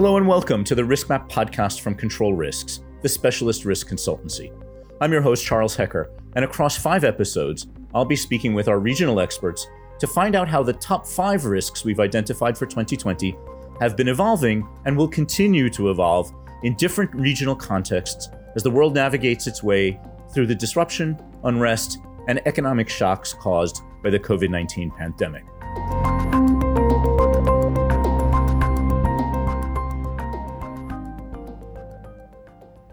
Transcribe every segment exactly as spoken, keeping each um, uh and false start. Hello and welcome to the Risk Map podcast from Control Risks, the specialist risk consultancy. I'm your host, Charles Hecker, and across five episodes, I'll be speaking with our regional experts to find out how the top five risks we've identified for twenty twenty have been evolving and will continue to evolve in different regional contexts as the world navigates its way through the disruption, unrest, and economic shocks caused by the covid nineteen pandemic.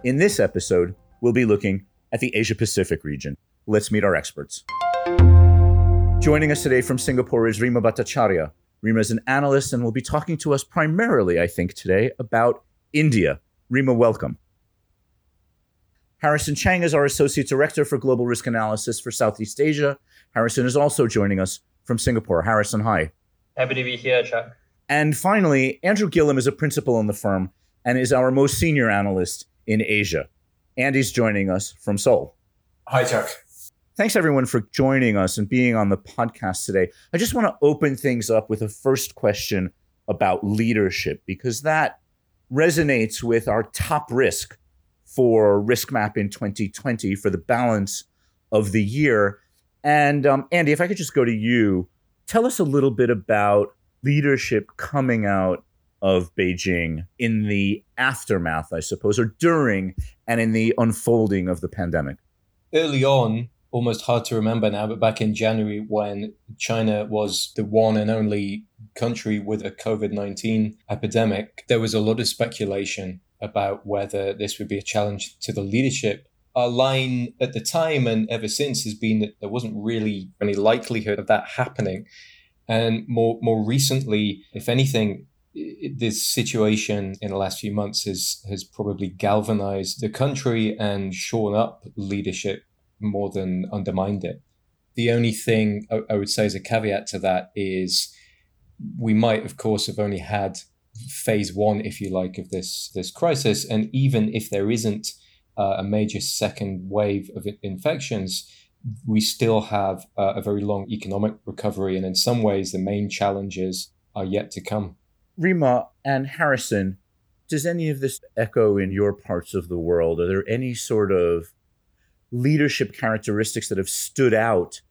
In this episode, we'll be looking at the Asia Pacific region. Let's meet our experts. Joining us today from Singapore is Reema Bhattacharya. Reema is an analyst and will be talking to us primarily, I think, today about India. Reema, welcome. Harrison Cheng is our Associate Director for Global Risk Analysis for Southeast Asia. Harrison is also joining us from Singapore. Harrison, hi. Happy to be here, Chuck. And finally, Andrew Gilholm is a principal in the firm and is our most senior analyst in Asia. Andy's joining us from Seoul. Hi, Chuck. Thanks everyone for joining us and being on the podcast today. I just want to open things up with a first question about leadership, because that resonates with our top risk for Risk Map in twenty twenty for the balance of the year. And um, Andy, if I could just go to you, tell us a little bit about leadership coming out of Beijing in the aftermath, I suppose, or during and in the unfolding of the pandemic? Early on, almost hard to remember now, but back in January when China was the one and only country with a covid nineteen epidemic, there was a lot of speculation about whether this would be a challenge to the leadership. Our line at the time and ever since has been that there wasn't really any likelihood of that happening. And more, more recently, if anything, this situation in the last few months has, has probably galvanized the country and shorn up leadership more than undermined it. The only thing I, I would say as a caveat to that is we might, of course, have only had phase one, if you like, of this, this crisis. And even if there isn't uh, a major second wave of infections, we still have uh, a very long economic recovery. And in some ways, the main challenges are yet to come. Reema and Harrison, does any of this echo in your parts of the world? Are there any sort of leadership characteristics that have stood out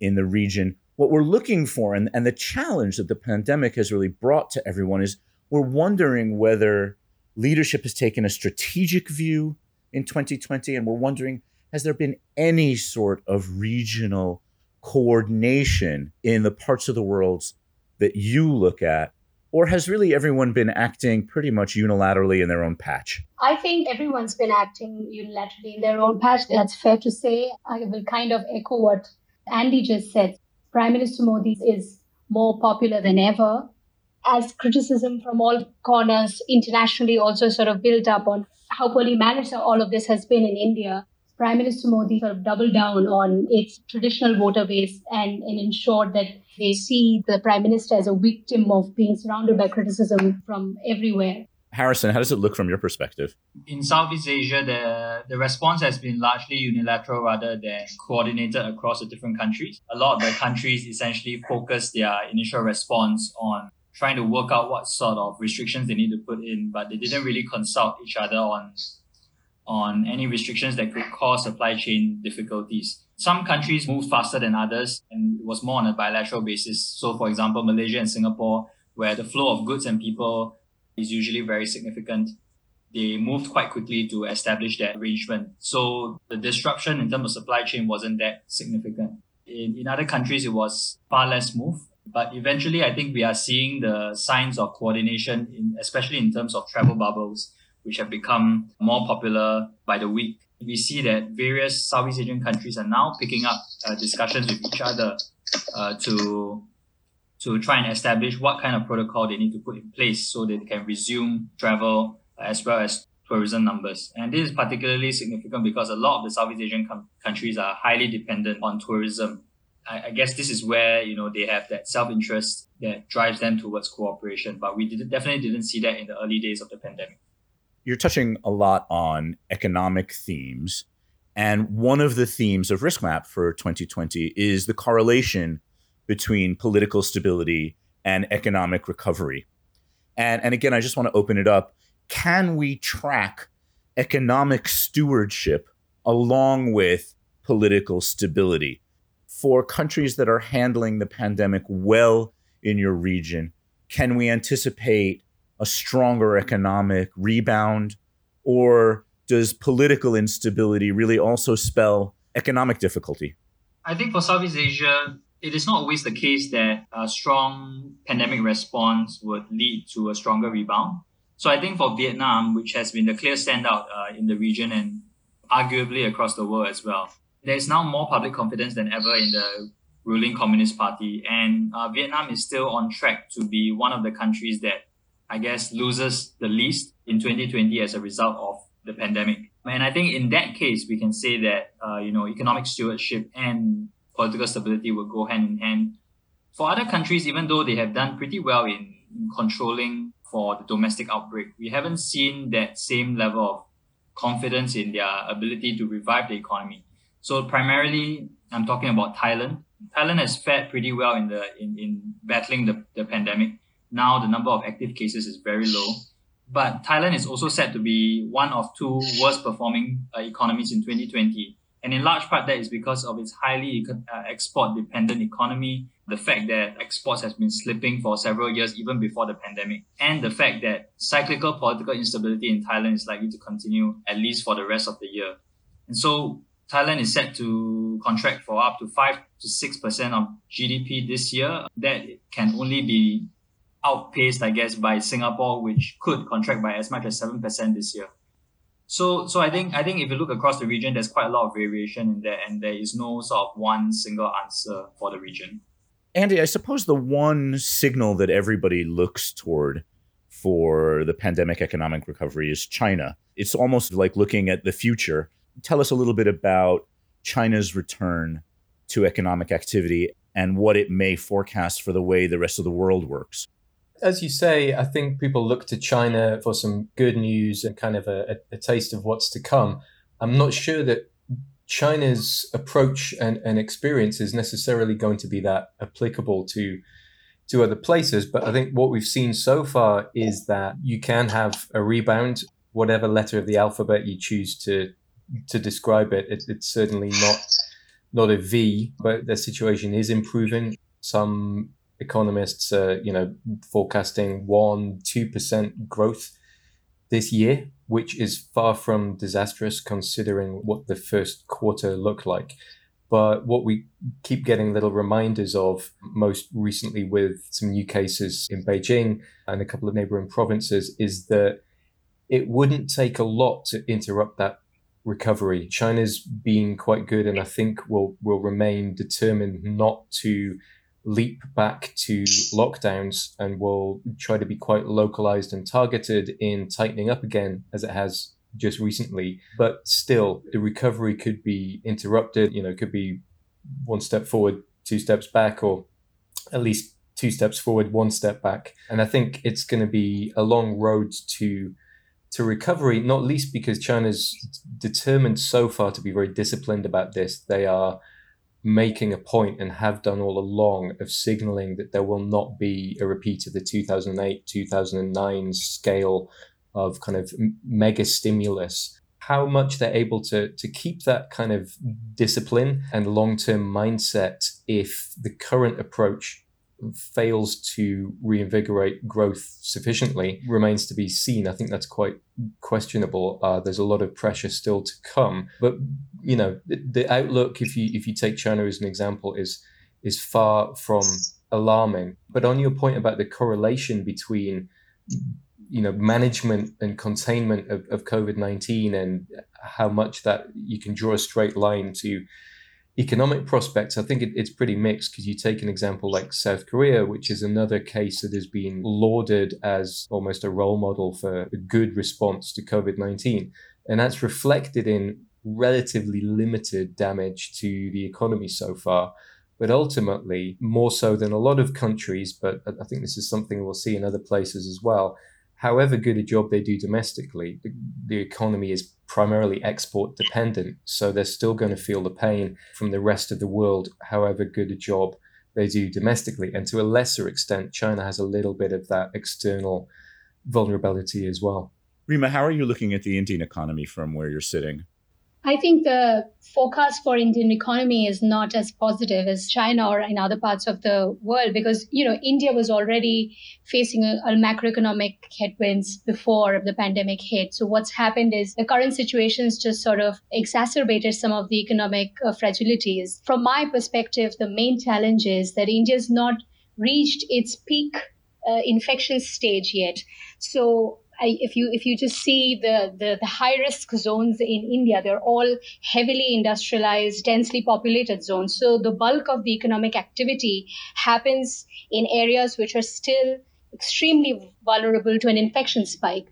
in the region? What we're looking for and, and the challenge that the pandemic has really brought to everyone is we're wondering whether leadership has taken a strategic view in twenty twenty, and we're wondering, has there been any sort of regional coordination in the parts of the world that you look at? Or has really everyone been acting pretty much unilaterally in their own patch? I think everyone's been acting unilaterally in their own patch. That's fair to say. I will kind of echo what Andy just said. Prime Minister Modi is more popular than ever, as criticism from all corners internationally also sort of built up on how poorly managed all of this has been in India. Prime Minister Modi sort of doubled down on its traditional voter base and, and ensured that they see the Prime Minister as a victim of being surrounded by criticism from everywhere. Harrison, how does it look from your perspective? In Southeast Asia, the, the response has been largely unilateral rather than coordinated across the different countries. A lot of the countries essentially focus their initial response on trying to work out what sort of restrictions they need to put in, but they didn't really consult each other on on any restrictions that could cause supply chain difficulties. Some countries moved faster than others, and it was more on a bilateral basis. So, for example, Malaysia and Singapore, where the flow of goods and people is usually very significant, they moved quite quickly to establish that arrangement. So the disruption in terms of supply chain wasn't that significant. In, in other countries, it was far less move. But eventually, I think we are seeing the signs of coordination, in, especially in terms of travel bubbles, which have become more popular by the week. We see that various Southeast Asian countries are now picking up uh, discussions with each other uh, to, to try and establish what kind of protocol they need to put in place so that they can resume travel uh, as well as tourism numbers. And this is particularly significant because a lot of the Southeast Asian com- countries are highly dependent on tourism. I, I guess this is where, you know, they have that self-interest that drives them towards cooperation. But we did, definitely didn't see that in the early days of the pandemic. You're touching a lot on economic themes, and one of the themes of Risk Map for twenty twenty is the correlation between political stability and economic recovery. And, and again, I just want to open it up. Can we track economic stewardship along with political stability for countries that are handling the pandemic well in your region? Can we anticipate a stronger economic rebound, or does political instability really also spell economic difficulty? I think for Southeast Asia, it is not always the case that a strong pandemic response would lead to a stronger rebound. So I think for Vietnam, which has been the clear standout uh, in the region and arguably across the world as well, there is now more public confidence than ever in the ruling Communist Party. And uh, Vietnam is still on track to be one of the countries that, I guess, loses the least in twenty twenty as a result of the pandemic. And I think in that case, we can say that, uh, you know, economic stewardship and political stability will go hand in hand. For other countries, even though they have done pretty well in, in controlling for the domestic outbreak, we haven't seen that same level of confidence in their ability to revive the economy. So primarily, I'm talking about Thailand. Thailand has fared pretty well in the in, in battling the, the pandemic. Now the number of active cases is very low. But Thailand is also said to be one of two worst performing uh, economies in twenty twenty. And in large part, that is because of its highly uh, export-dependent economy, the fact that exports has been slipping for several years, even before the pandemic, and the fact that cyclical political instability in Thailand is likely to continue at least for the rest of the year. And so Thailand is set to contract for up to five to six percent of G D P this year. That can only be outpaced, I guess, by Singapore, which could contract by as much as seven percent this year. So, so I think I think if you look across the region, there's quite a lot of variation in there, and there is no sort of one single answer for the region. Andy, I suppose the one signal that everybody looks toward for the pandemic economic recovery is China. It's almost like looking at the future. Tell us a little bit about China's return to economic activity and what it may forecast for the way the rest of the world works. As you say, I think people look to China for some good news and kind of a, a taste of what's to come. I'm not sure that China's approach and, and experience is necessarily going to be that applicable to, to other places. But I think what we've seen so far is that you can have a rebound, whatever letter of the alphabet you choose to to describe it. It it's certainly not, not a V, but the situation is improving. Some economists are, you know, forecasting one percent, two percent growth this year, which is far from disastrous considering what the first quarter looked like. But what we keep getting little reminders of, most recently with some new cases in Beijing and a couple of neighboring provinces, is that it wouldn't take a lot to interrupt that recovery. China's been quite good, and I think will will remain determined not to leap back to lockdowns, and will try to be quite localized and targeted in tightening up again, as it has just recently. But still, the recovery could be interrupted. You know, it could be one step forward, two steps back, or at least two steps forward, one step back. And I think it's going to be a long road to to recovery, not least because China's determined so far to be very disciplined about this. They are making a point, and have done all along, of signaling that there will not be a repeat of the two thousand eight, two thousand nine scale of kind of mega stimulus. How much they're able to, to keep that kind of discipline and long-term mindset if the current approach fails to reinvigorate growth sufficiently remains to be seen. I think that's quite questionable. Uh, there's a lot of pressure still to come. But, you know, the, the outlook, if you if you take China as an example, is is far from alarming. But on your point about the correlation between, you know, management and containment of, of COVID nineteen and how much that you can draw a straight line to economic prospects, I think it, it's pretty mixed, because you take an example like South Korea, which is another case that has been lauded as almost a role model for a good response to COVID nineteen. And that's reflected in relatively limited damage to the economy so far. But ultimately, more so than a lot of countries, but I think this is something we'll see in other places as well, however good a job they do domestically, the, the economy is primarily export dependent. So they're still going to feel the pain from the rest of the world, however good a job they do domestically. And to a lesser extent, China has a little bit of that external vulnerability as well. Reema, how are you looking at the Indian economy from where you're sitting? I think the forecast for Indian economy is not as positive as China or in other parts of the world because, you know, India was already facing a, a macroeconomic headwinds before the pandemic hit. So what's happened is the current situation's just sort of exacerbated some of the economic uh, fragilities. From my perspective, the main challenge is that India's not reached its peak uh, infection stage yet. So I, if you if you just see the, the, the high-risk zones in India, they're all heavily industrialized, densely populated zones. So the bulk of the economic activity happens in areas which are still extremely vulnerable to an infection spike.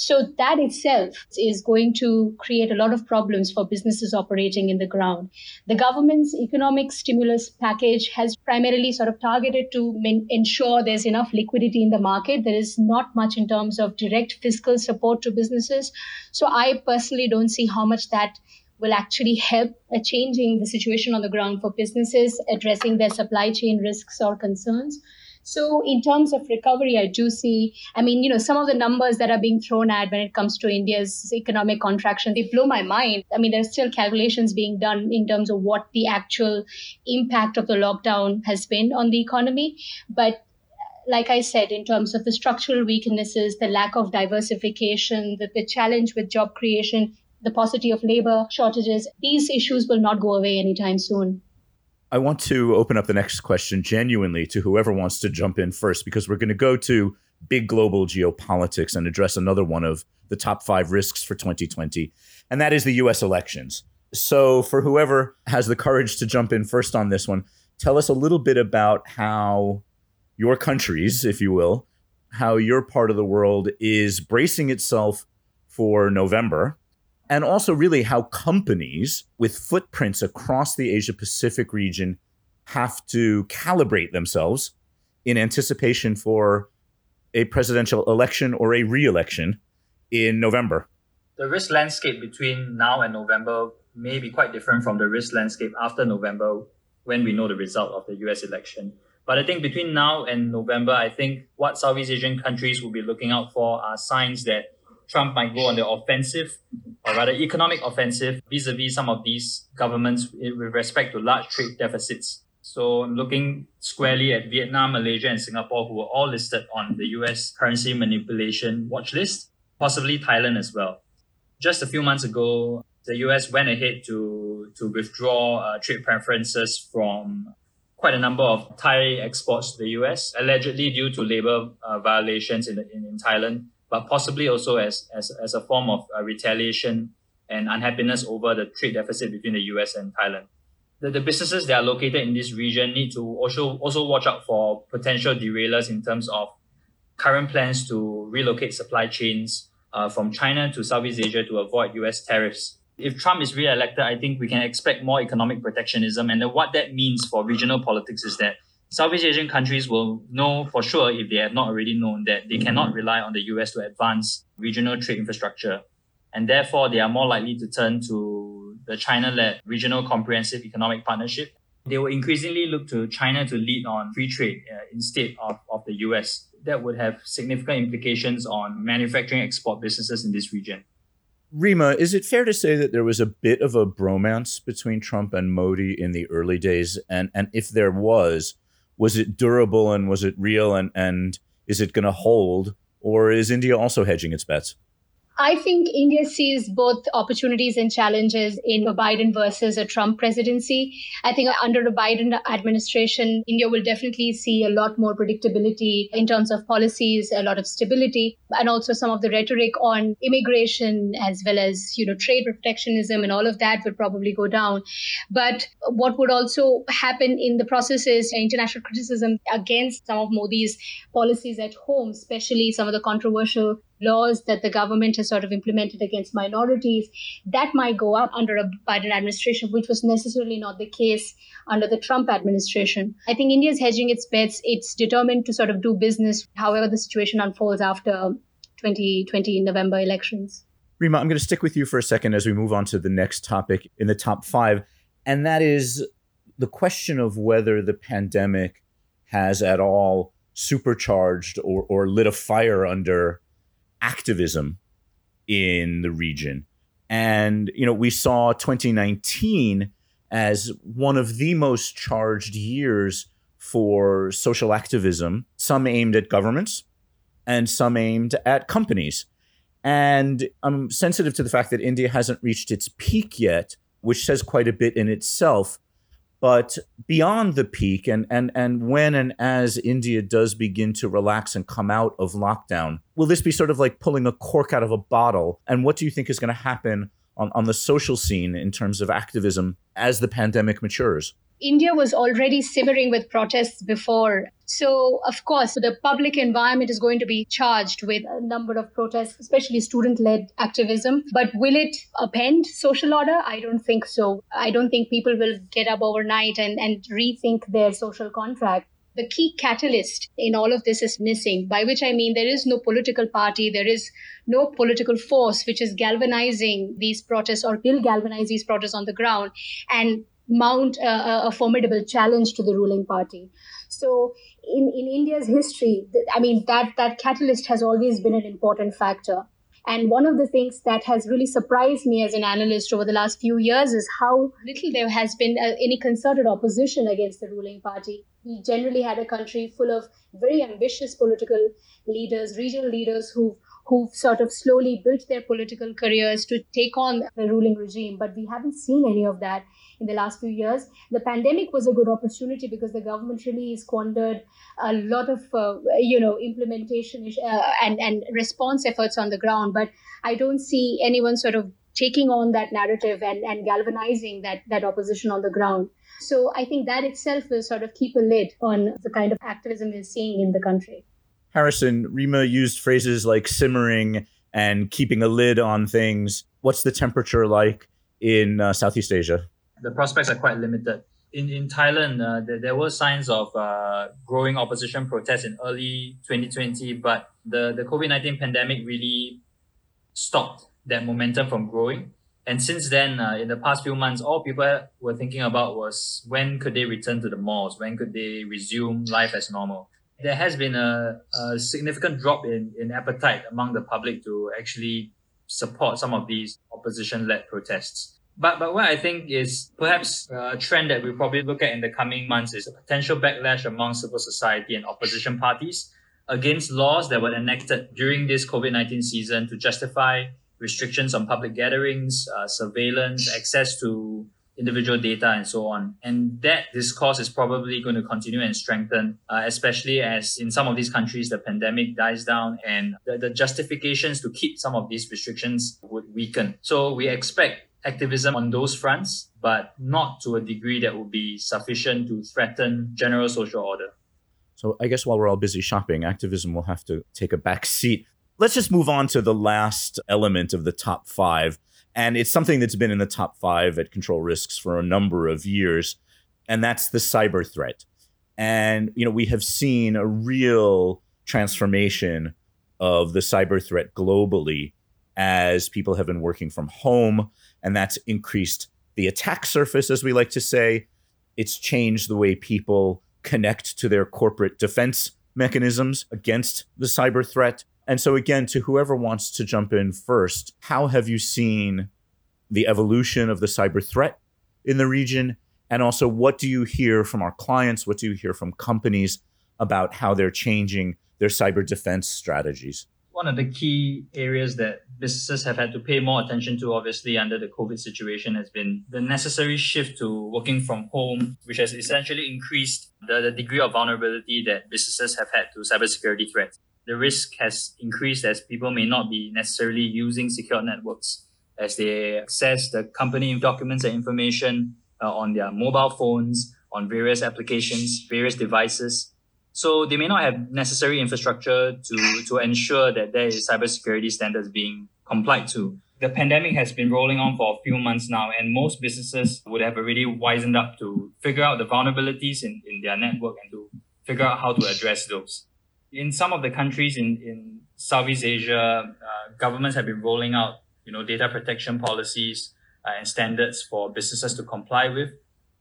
So that itself is going to create a lot of problems for businesses operating in the ground. The government's economic stimulus package has primarily sort of targeted to min- ensure there's enough liquidity in the market. There is not much in terms of direct fiscal support to businesses. So I personally don't see how much that will actually help uh, changing the situation on the ground for businesses, addressing their supply chain risks or concerns. So in terms of recovery, I do see, I mean, you know, some of the numbers that are being thrown at when it comes to India's economic contraction, they blow my mind. I mean, there's still calculations being done in terms of what the actual impact of the lockdown has been on the economy. But like I said, in terms of the structural weaknesses, the lack of diversification, the, the challenge with job creation, the paucity of labor shortages, these issues will not go away anytime soon. I want to open up the next question genuinely to whoever wants to jump in first, because we're going to go to big global geopolitics and address another one of the top five risks for twenty twenty, and that is the U S elections. So for whoever has the courage to jump in first on this one, tell us a little bit about how your countries, if you will, how your part of the world is bracing itself for November. And also really how companies with footprints across the Asia Pacific region have to calibrate themselves in anticipation for a presidential election or a re-election in November. The risk landscape between now and November may be quite different from the risk landscape after November when we know the result of the U S election. But I think between now and November, I think what Southeast Asian countries will be looking out for are signs that Trump might go on the offensive, or rather economic offensive, vis-a-vis some of these governments with respect to large trade deficits. So looking squarely at Vietnam, Malaysia, and Singapore, who are all listed on the U S currency manipulation watch list, possibly Thailand as well. Just a few months ago, the U S went ahead to, to withdraw uh, trade preferences from quite a number of Thai exports to the U S, allegedly due to labor uh, violations in, the, in, in Thailand, but possibly also as, as, as a form of uh, retaliation and unhappiness over the trade deficit between the U S and Thailand. The, the businesses that are located in this region need to also, also watch out for potential derailers in terms of current plans to relocate supply chains uh, from China to Southeast Asia to avoid U S tariffs. If Trump is re-elected, I think we can expect more economic protectionism. And then what that means for regional politics is that Southeast Asian countries will know for sure, if they have not already known, that they cannot rely on the U S to advance regional trade infrastructure. And therefore, they are more likely to turn to the China-led Regional Comprehensive Economic Partnership. They will increasingly look to China to lead on free trade uh, instead of, of the U S. That would have significant implications on manufacturing export businesses in this region. Reema, is it fair to say that there was a bit of a bromance between Trump and Modi in the early days? And, and if there was, was it durable and was it real and, and is it going to hold, or is India also hedging its bets? I think India sees both opportunities and challenges in a Biden versus a Trump presidency. I think under the Biden administration, India will definitely see a lot more predictability in terms of policies, a lot of stability, and also some of the rhetoric on immigration as well as, you know, trade protectionism and all of that would probably go down. But what would also happen in the process is international criticism against some of Modi's policies at home, especially some of the controversial laws that the government has sort of implemented against minorities, that might go up under a Biden administration, which was necessarily not the case under the Trump administration. I think India is hedging its bets. It's determined to sort of do business, however the situation unfolds after twenty twenty November elections. Reema, I'm going to stick with you for a second as we move on to the next topic in the top five, and that is the question of whether the pandemic has at all supercharged or, or lit a fire under activism in the region. And, you know, we saw twenty nineteen as one of the most charged years for social activism, some aimed at governments and some aimed at companies. And I'm sensitive to the fact that India hasn't reached its peak yet, which says quite a bit in itself. But beyond the peak, and and and when and as India does begin to relax and come out of lockdown, will this be sort of like pulling a cork out of a bottle? And what do you think is going to happen on, on the social scene in terms of activism as the pandemic matures? India was already simmering with protests before. So, of course, the public environment is going to be charged with a number of protests, especially student-led activism. But will it upend social order? I don't think so. I don't think people will get up overnight and, and rethink their social contract. The key catalyst in all of this is missing, by which I mean there is no political party, there is no political force which is galvanizing these protests or will galvanize these protests on the ground and mount a, a formidable challenge to the ruling party. So in, in India's history, I mean, that, that catalyst has always been an important factor. And one of the things that has really surprised me as an analyst over the last few years is how little there has been any concerted opposition against the ruling party. We generally had a country full of very ambitious political leaders, regional leaders who who've sort of slowly built their political careers to take on the ruling regime. But we haven't seen any of that in the last few years. The pandemic was a good opportunity because the government really squandered a lot of, uh, you know, implementation uh, and, and response efforts on the ground. But I don't see anyone sort of taking on that narrative and, and galvanizing that, that opposition on the ground. So I think that itself will sort of keep a lid on the kind of activism we're seeing in the country. Harrison, Reema used phrases like simmering and keeping a lid on things. What's the temperature like in uh, Southeast Asia? The prospects are quite limited. In in Thailand, uh, there, there were signs of uh, growing opposition protests in early twenty twenty, but the, the COVID nineteen pandemic really stopped that momentum from growing. And since then, uh, in the past few months, all people were thinking about was when could they return to the malls? When could they resume life as normal? There has been a, a significant drop in, in appetite among the public to actually support some of these opposition-led protests. But but what I think is perhaps a trend that we'll probably look at in the coming months is a potential backlash among civil society and opposition parties against laws that were enacted during this COVID nineteen season to justify restrictions on public gatherings, uh, surveillance, access to individual data, and so on. And that discourse is probably going to continue and strengthen, uh, especially as in some of these countries, the pandemic dies down and the, the justifications to keep some of these restrictions would weaken. So we expect activism on those fronts, but not to a degree that would be sufficient to threaten general social order. So I guess while we're all busy shopping, activism will have to take a back seat. Let's just move on to the last element of the top five. And it's something that's been in the top five at Control Risks for a number of years. And that's the cyber threat. And, you know, we have seen a real transformation of the cyber threat globally as people have been working from home. And that's increased the attack surface, as we like to say. It's changed the way people connect to their corporate defense mechanisms against the cyber threat. And so again, to whoever wants to jump in first, how have you seen the evolution of the cyber threat in the region? And also, what do you hear from our clients? What do you hear from companies about how they're changing their cyber defense strategies? One of the key areas that businesses have had to pay more attention to, obviously, under the COVID situation has been the necessary shift to working from home, which has essentially increased the, the degree of vulnerability that businesses have had to cybersecurity threats. The risk has increased as people may not be necessarily using secure networks as they access the company documents and information uh, on their mobile phones, on various applications, various devices. So they may not have necessary infrastructure to, to ensure that there is cybersecurity standards being complied to. The pandemic has been rolling on for a few months now, and most businesses would have already wisened up to figure out the vulnerabilities in, in their network and to figure out how to address those. In some of the countries in, in Southeast Asia, uh, governments have been rolling out, you know, data protection policies uh, and standards for businesses to comply with.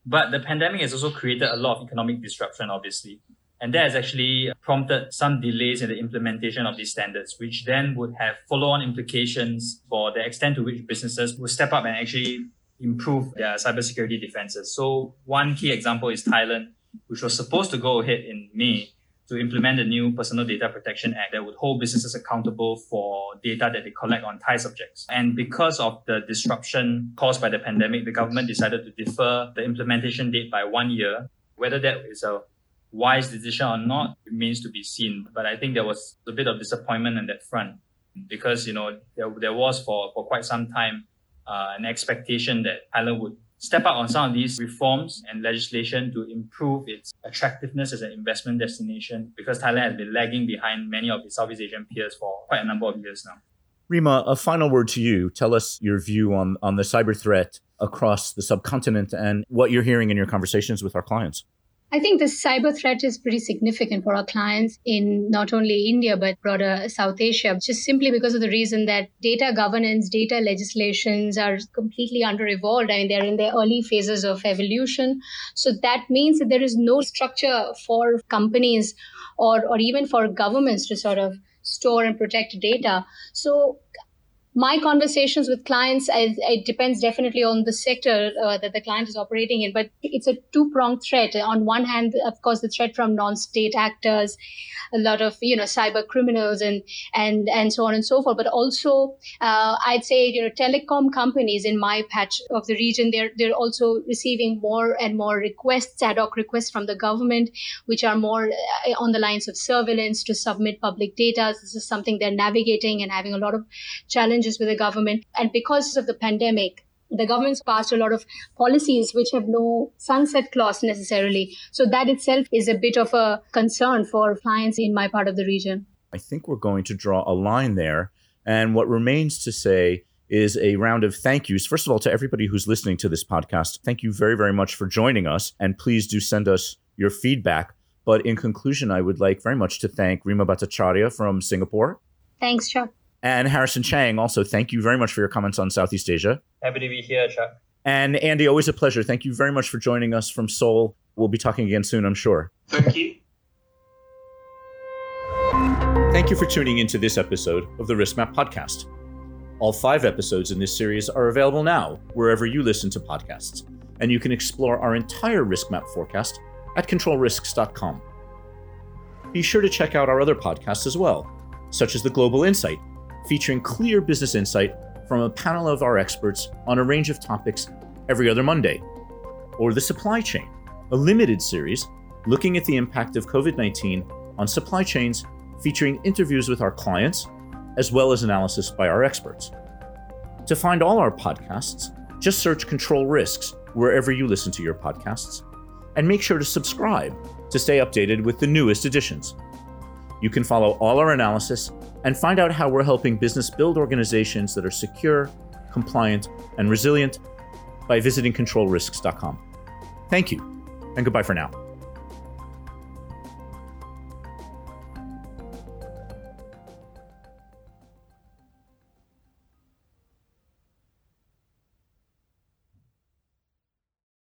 But the pandemic has also created a lot of economic disruption, obviously. And that has actually prompted some delays in the implementation of these standards, which then would have follow-on implications for the extent to which businesses will step up and actually improve their cybersecurity defenses. So one key example is Thailand, which was supposed to go ahead in May to implement the new Personal Data Protection Act that would hold businesses accountable for data that they collect on Thai subjects. And because of the disruption caused by the pandemic, the government decided to defer the implementation date by one year. Whether that is a wise decision or not remains to be seen. But I think there was a bit of disappointment on that front because, you know, there, there was for, for quite some time uh, an expectation that Thailand would step up on some of these reforms and legislation to improve its attractiveness as an investment destination, because Thailand has been lagging behind many of its Southeast Asian peers for quite a number of years now. Reema, a final word to you. Tell us your view on, on the cyber threat across the subcontinent and what you're hearing in your conversations with our clients. I think the cyber threat is pretty significant for our clients in not only India, but broader South Asia, just simply because of the reason that data governance, data legislations are completely under-evolved. I mean, they're in their early phases of evolution. So that means that there is no structure for companies or, or even for governments to sort of store and protect data. So my conversations with clients, I, it depends definitely on the sector uh, that the client is operating in, but it's a two-pronged threat. On one hand, of course, the threat from non-state actors, a lot of, you know, cyber criminals and and and so on and so forth. But also, uh, I'd say, you know, telecom companies in my patch of the region, they're they're also receiving more and more requests, ad hoc requests from the government, which are more on the lines of surveillance to submit public data. This is something they're navigating and having a lot of challenges with the government. And because of the pandemic, the government's passed a lot of policies which have no sunset clause necessarily. So that itself is a bit of a concern for clients in my part of the region. I think we're going to draw a line there. And what remains to say is a round of thank yous. First of all, to everybody who's listening to this podcast, thank you very, very much for joining us. And please do send us your feedback. But in conclusion, I would like very much to thank Reema Bhattacharya from Singapore. Thanks, Chuck. And Harrison Cheng, also, thank you very much for your comments on Southeast Asia. Happy to be here, Chuck. And Andy, always a pleasure. Thank you very much for joining us from Seoul. We'll be talking again soon, I'm sure. Thank you. Thank you for tuning into this episode of the Risk Map podcast. All five episodes in this series are available now, wherever you listen to podcasts. And you can explore our entire Risk Map forecast at control risks dot com. Be sure to check out our other podcasts as well, such as the Global Insight, featuring clear business insight from a panel of our experts on a range of topics every other Monday, or The Supply Chain, a limited series looking at the impact of covid nineteen on supply chains, featuring interviews with our clients, as well as analysis by our experts. To find all our podcasts, just search Control Risks wherever you listen to your podcasts, and make sure to subscribe to stay updated with the newest editions. You can follow all our analysis and find out how we're helping business build organizations that are secure, compliant, and resilient by visiting control risks dot com. Thank you, and goodbye for now.